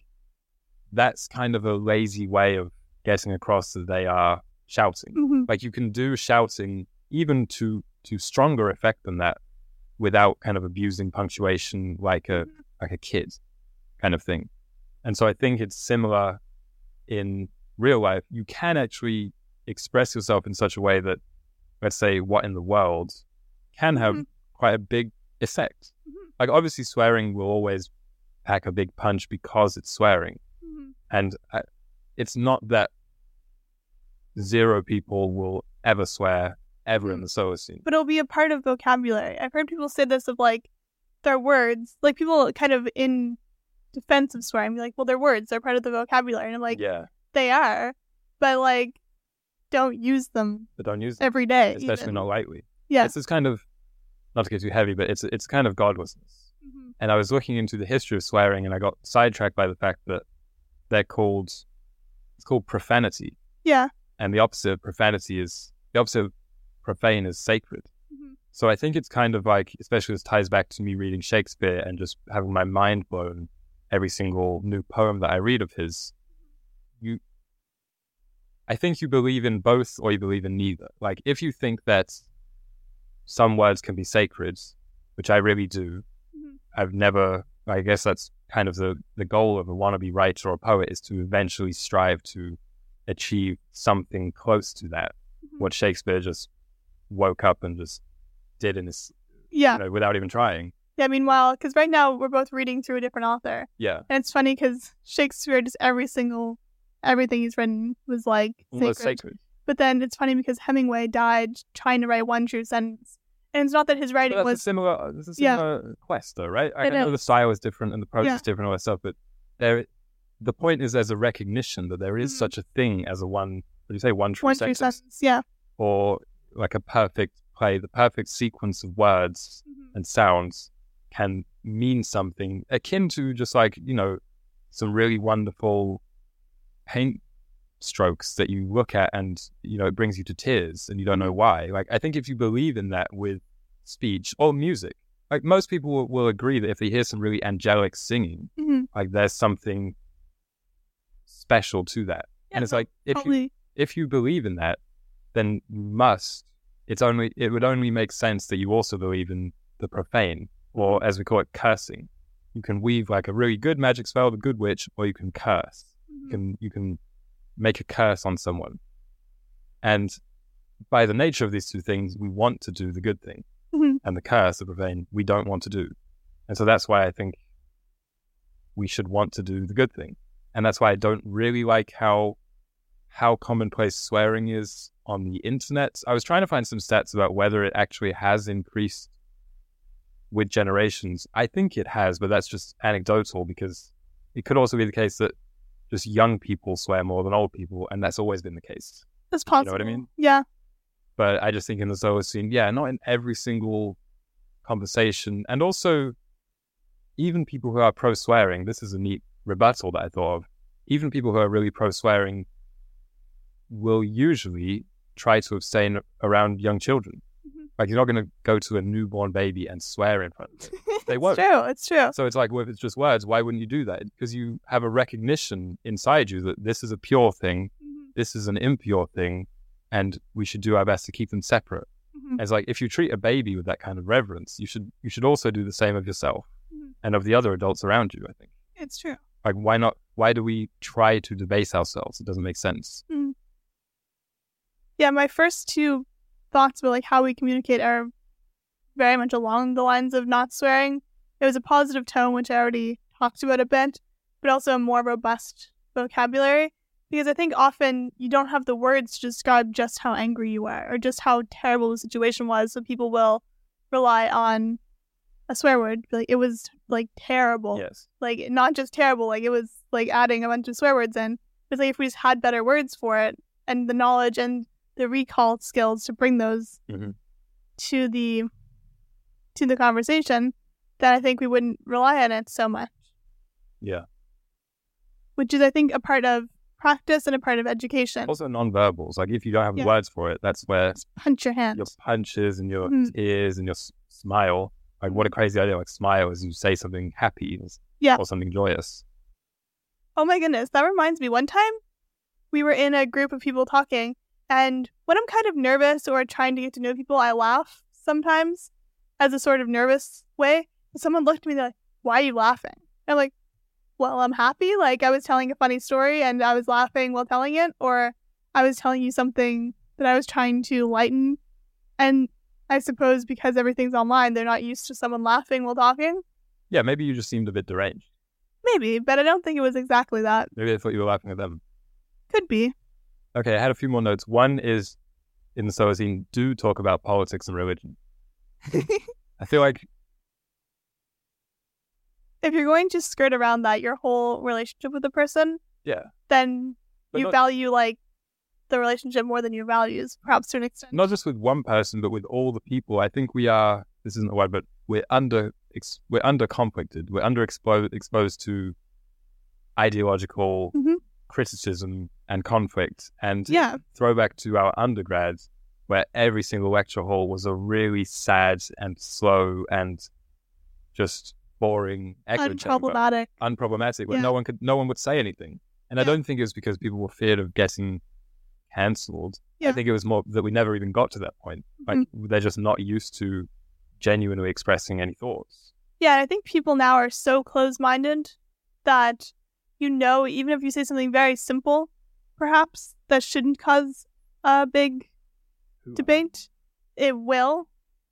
that's kind of a lazy way of getting across that they are shouting. Like you can do shouting even to stronger effect than that without kind of abusing punctuation like a kid kind of thing. And so I think it's similar in real life. You can actually express yourself in such a way that, let's say, what in the world can have quite a big effect. Like obviously swearing will always pack a big punch because it's swearing. And it's not that zero people will ever swear ever in the Solacene. But it'll be a part of vocabulary. I've heard people say this of like, their words, like people kind of in defense of swearing, be like, well, they're words, they're part of the vocabulary. And I'm like, yeah, they are, but like, don't use them. But don't use them every day. Especially even. Not lightly. Yeah. It's this kind of, not to get too heavy, but it's kind of godlessness. And I was looking into the history of swearing and I got sidetracked by the fact that it's called profanity. Yeah. And the opposite of profanity is, the opposite of profane is sacred. So I think it's kind of like, especially this ties back to me reading Shakespeare and just having my mind blown every single new poem that I read of his. I think you believe in both or you believe in neither. Like if you think that some words can be sacred, which I really do, I guess that's kind of the goal of a wannabe writer or poet, is to eventually strive to achieve something close to that. What Shakespeare just woke up and just did in this, without even trying. Yeah, meanwhile, because right now we're both reading through a different author. Yeah. And it's funny because Shakespeare, just everything he's written was like sacred. But then it's funny because Hemingway died trying to write one true sentence. And it's not that his writing was... It's a similar quest though, right? I know the style is different and the approach is different and all that stuff, but the point is there's a recognition that there is such a thing as one true sentence. Yeah. Or like a perfect play, the perfect sequence of words and sounds can mean something akin to just like, some really wonderful paint strokes that you look at and it brings you to tears and you don't know why. Like I think if you believe in that with speech or music, like most people will agree that if they hear some really angelic singing, like there's something special to that. Yeah, and it's like if you believe in that, then you must. It would only make sense that you also believe in the profane, or as we call it, cursing. You can weave like a really good magic spell, the good witch, or you can curse. You can make a curse on someone. And by the nature of these two things, we want to do the good thing, mm-hmm. and the curse of revenge we don't want to do. And so that's why I think we should want to do the good thing. And that's why I don't really like how commonplace swearing is on the internet. I was trying to find some stats about whether it actually has increased with generations. I think it has, but that's just anecdotal, because it could also be the case that just young people swear more than old people, and that's always been the case. That's possible. You know what I mean? Yeah. But I just think in the Solacene, yeah, not in every single conversation. And also, even people who are pro-swearing, this is a neat rebuttal that I thought of, even people who are really pro-swearing will usually try to abstain around young children. Mm-hmm. Like, you're not going to go to a newborn baby and swear in front of them. They won't. It's true. So it's like, well, if it's just words, why wouldn't you do that? Because you have a recognition inside you that this is a pure thing, mm-hmm. this is an impure thing, and we should do our best to keep them separate. Mm-hmm. It's like, if you treat a baby with that kind of reverence, you should also do the same of yourself, mm-hmm. and of the other adults around you, I think. It's true. Like, why not? Why do we try to debase ourselves? It doesn't make sense. Mm-hmm. Yeah, my first two thoughts were like how we communicate are very much along the lines of not swearing. It was a positive tone, which I already talked about a bit, but also a more robust vocabulary, because I think often you don't have the words to describe just how angry you were or just how terrible the situation was, so people will rely on a swear word. Like, it was like terrible. Yes. Like, not just terrible, like it was like adding a bunch of swear words in. It's like if we just had better words for it and the knowledge and the recall skills to bring those mm-hmm. to the conversation, then I think we wouldn't rely on it so much. Yeah. Which is, I think, a part of practice and a part of education. Also nonverbals. Like, if you don't have yeah. words for it, that's where... Just punch your hand. Your punches and your mm-hmm. tears and your smile. Like, what a crazy idea. Like, smile is you say something happy yeah. or something joyous. Oh my goodness. That reminds me. One time we were in a group of people talking, and when I'm kind of nervous or trying to get to know people, I laugh sometimes as a sort of nervous way. Someone looked at me, they're like, why are you laughing? And I'm like, well, I'm happy. Like, I was telling a funny story and I was laughing while telling it, or I was telling you something that I was trying to lighten. And I suppose because everything's online, they're not used to someone laughing while talking. Yeah, maybe you just seemed a bit deranged. Maybe, but I don't think it was exactly that. Maybe they thought you were laughing at them. Could be. Okay, I had a few more notes. One is, in the Solacene, do talk about politics and religion. I feel like... if you're going to skirt around that, your whole relationship with the person, yeah, then but you value, like, the relationship more than your values, perhaps to an extent. Not just with one person, but with all the people. I think we are, this isn't a word, but we're under-conflicted. We're exposed to ideological... Mm-hmm. criticism and conflict, and yeah. throwback to our undergrads, where every single lecture hall was a really sad and slow and just boring echo chamber, unproblematic, where yeah. no one would say anything. And yeah. I don't think it was because people were feared of getting cancelled. Yeah. I think it was more that we never even got to that point. Like mm-hmm. they're just not used to genuinely expressing any thoughts. Yeah, and I think people now are so closed-minded that. You know, even if you say something very simple, perhaps, that shouldn't cause a big debate, it will,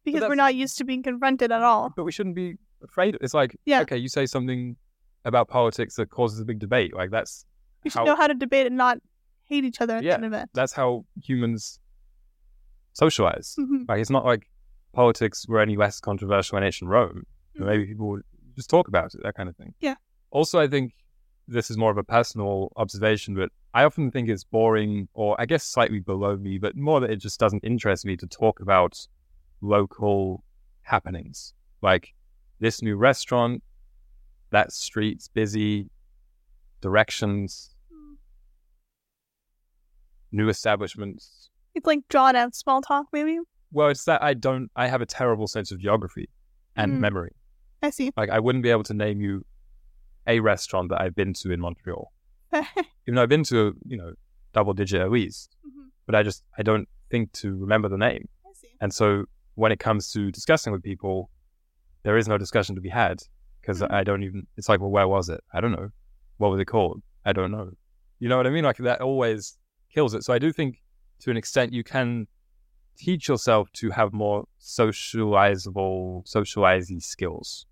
because we're not used to being confronted at all. But we shouldn't be afraid. It's like, yeah. okay, you say something about politics that causes a big debate. Like, that's we should know how to debate and not hate each other at yeah, the end of it. That's how humans socialize. Mm-hmm. Like, it's not like politics were any less controversial in ancient Rome. Mm-hmm. Maybe people would just talk about it, that kind of thing. Yeah. Also, I think... this is more of a personal observation, but I often think it's boring, or I guess slightly below me, but more that it just doesn't interest me to talk about local happenings. Like, this new restaurant, that street's busy, directions, new establishments. It's like drawn out small talk, maybe? Well, it's that I have a terrible sense of geography and memory. I see. Like, I wouldn't be able to name you a restaurant that I've been to in Montreal. Even though I've been to, double digit at least. Mm-hmm. But I don't think to remember the name. I see. And so when it comes to discussing with people, there is no discussion to be had because mm-hmm. It's like, well, where was it? I don't know. What was it called? I don't know. You know what I mean? Like, that always kills it. So I do think to an extent you can teach yourself to have more socializing skills.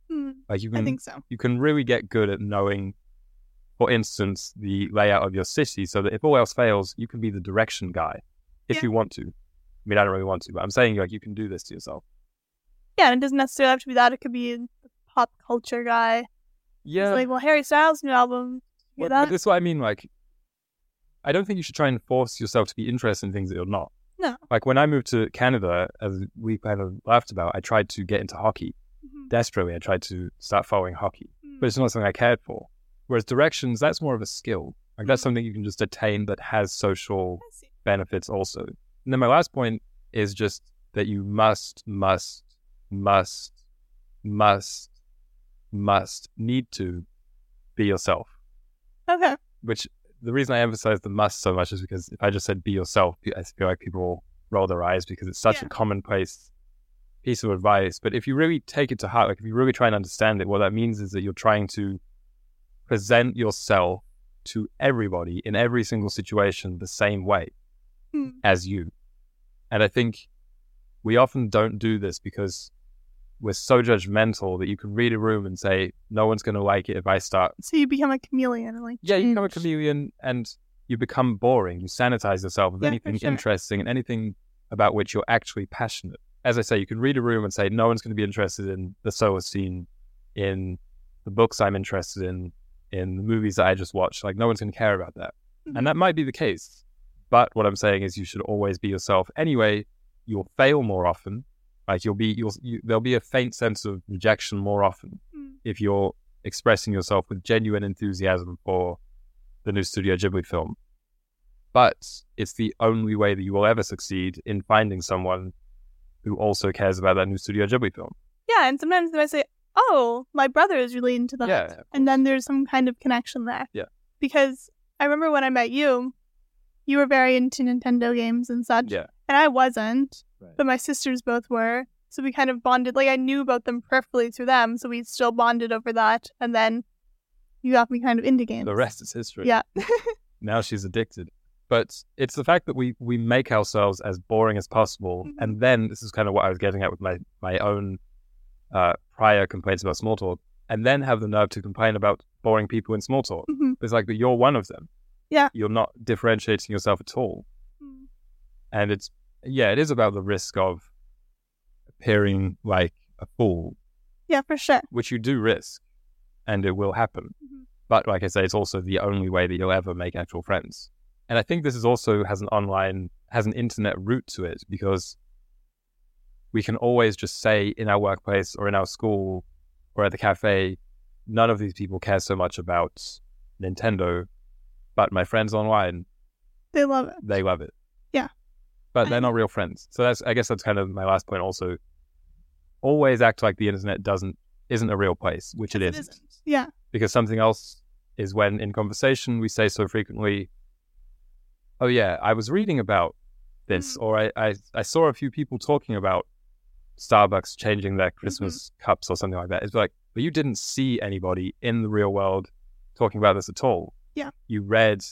Like you can, I think so. You can really get good at knowing, for instance, the layout of your city, so that if all else fails, you can be the direction guy if you want to. I mean, I don't really want to, but I'm saying like you can do this to yourself. Yeah, and it doesn't necessarily have to be that. It could be a pop culture guy. Yeah. It's like, well, Harry Styles' new album. Well, but that's what I mean. Like, I don't think you should try and force yourself to be interested in things that you're not. No. Like when I moved to Canada, as we kind of laughed about, I tried to get into hockey. Mm-hmm. Desperately, I tried to start following hockey. Mm-hmm. But it's not something I cared for. Whereas directions, that's more of a skill. Like that's something you can just attain that has social benefits also. And then my last point is just that you must need to be yourself. Okay. Which the reason I emphasize the must so much is because if I just said be yourself, I feel like people roll their eyes because it's such a commonplace piece of advice. But if you really take it to heart, like if you really try and understand it, what that means is that you're trying to present yourself to everybody in every single situation the same way as you. And I think we often don't do this because we're so judgmental that you can read a room and say, no one's going to like it if I start. So you become a chameleon. And like, yeah, you become a chameleon and you become boring. You sanitize yourself with anything interesting and anything about which you're actually passionate. As I say, you can read a room and say, no one's going to be interested in the Solacene, in the books I'm interested in the movies that I just watched. Like, no one's going to care about that. Mm-hmm. And that might be the case. But what I'm saying is you should always be yourself. Anyway, you'll fail more often. Like there'll be a faint sense of rejection more often if you're expressing yourself with genuine enthusiasm for the new Studio Ghibli film. But it's the only way that you will ever succeed in finding someone who also cares about that new Studio Ghibli film. Yeah, and sometimes they might say, oh, my brother is really into that. Yeah, and then there's some kind of connection there. Yeah. Because I remember when I met you, you were very into Nintendo games and such. Yeah. And I wasn't. Right. But my sisters both were, so we kind of bonded. Like I knew about them peripherally through them, so we still bonded over that. And then you got me kind of into games. The rest is history. Yeah. Now she's addicted. But it's the fact that we make ourselves as boring as possible, and then this is kind of what I was getting at with my own prior complaints about small talk, and then have the nerve to complain about boring people in small talk. Mm-hmm. It's like that you're one of them. Yeah, you're not differentiating yourself at all, and it's. Yeah, it is about the risk of appearing like a fool. Yeah, for sure. Which you do risk, and it will happen. Mm-hmm. But like I say, it's also the only way that you'll ever make actual friends. And I think this is also has an internet root to it, because we can always just say in our workplace or in our school or at the cafe, none of these people care so much about Nintendo, but my friends online. They love it. Yeah. But they're not real friends. So I guess that's kind of my last point also. Always act like the internet isn't a real place, which it isn't. Yeah. Because something else is when in conversation we say so frequently, oh yeah, I was reading about this, or I saw a few people talking about Starbucks changing their Christmas cups or something like that. It's like, but you didn't see anybody in the real world talking about this at all. Yeah. You read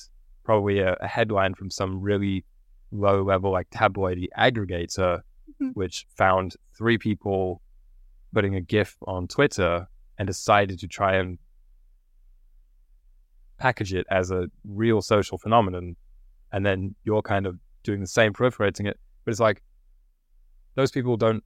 probably a headline from some really low level like tabloidy aggregator, which found three people putting a GIF on Twitter and decided to try and package it as a real social phenomenon, and then you're kind of doing the same, proliferating it. But it's like those people don't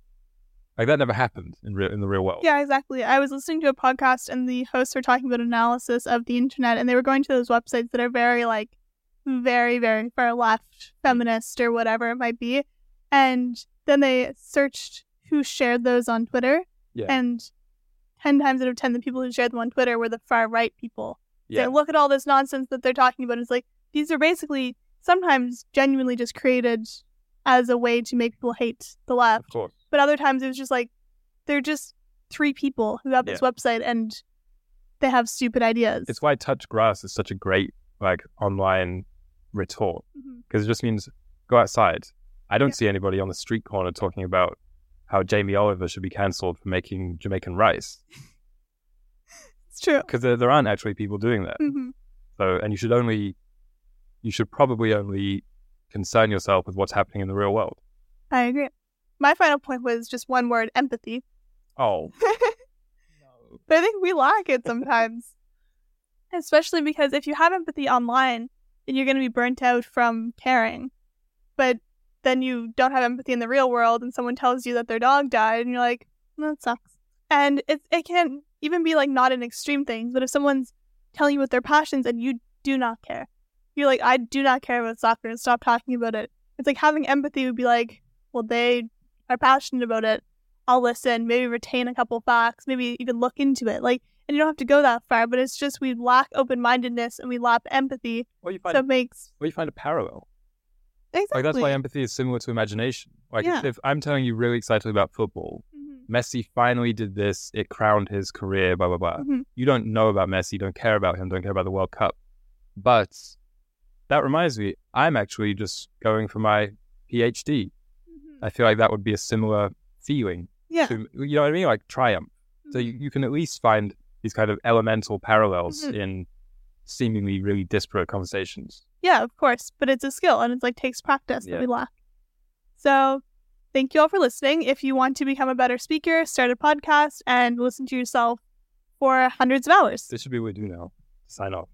like that never happened in the real world. Yeah, exactly. I was listening to a podcast and the hosts were talking about analysis of the internet, and they were going to those websites that are very like very, very far left, feminist or whatever it might be. And then they searched who shared those on Twitter. Yeah. And 10 times out of 10, the people who shared them on Twitter were the far right people. Yeah. They look at all this nonsense that they're talking about. It's like, these are basically sometimes genuinely just created as a way to make people hate the left. Of course. But other times it was just like, they're just three people who have this website and they have stupid ideas. It's why Touch Grass is such a great, like, online retort, because it just means go outside. I don't see anybody on the street corner talking about how Jamie Oliver should be cancelled for making Jamaican rice. It's true, because there aren't actually people doing that. So, and you should probably only concern yourself with what's happening in the real world. I agree. My final point was just one word, empathy. Oh. No. But I think we lack it sometimes. Especially because if you have empathy online, then you're going to be burnt out from caring. But then you don't have empathy in the real world, and someone tells you that their dog died, and you're like, no, that sucks. And it can even be, like, not an extreme thing, but if someone's telling you what their passions and you do not care. You're like, I do not care about soccer, and stop talking about it. It's like having empathy would be like, well, they are passionate about it. I'll listen, maybe retain a couple facts, maybe even look into it. Like, and you don't have to go that far, but it's just we lack open-mindedness and we lack empathy. Or you find a parallel. Exactly. Like, that's why empathy is similar to imagination. Like, if I'm telling you really excited about football, mm-hmm. Messi finally did this, it crowned his career, blah, blah, blah. Mm-hmm. You don't know about Messi, don't care about him, don't care about the World Cup. But that reminds me, I'm actually just going for my PhD. Mm-hmm. I feel like that would be a similar feeling. Yeah. To, you know what I mean? Like, triumph. Mm-hmm. So you can at least find these kind of elemental parallels mm-hmm. in seemingly really disparate conversations. Yeah, of course, but it's a skill and it's like takes practice that we lack. So thank you all for listening. If you want to become a better speaker, start a podcast and listen to yourself for hundreds of hours. This should be what we do now. Sign off.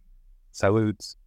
Salutes.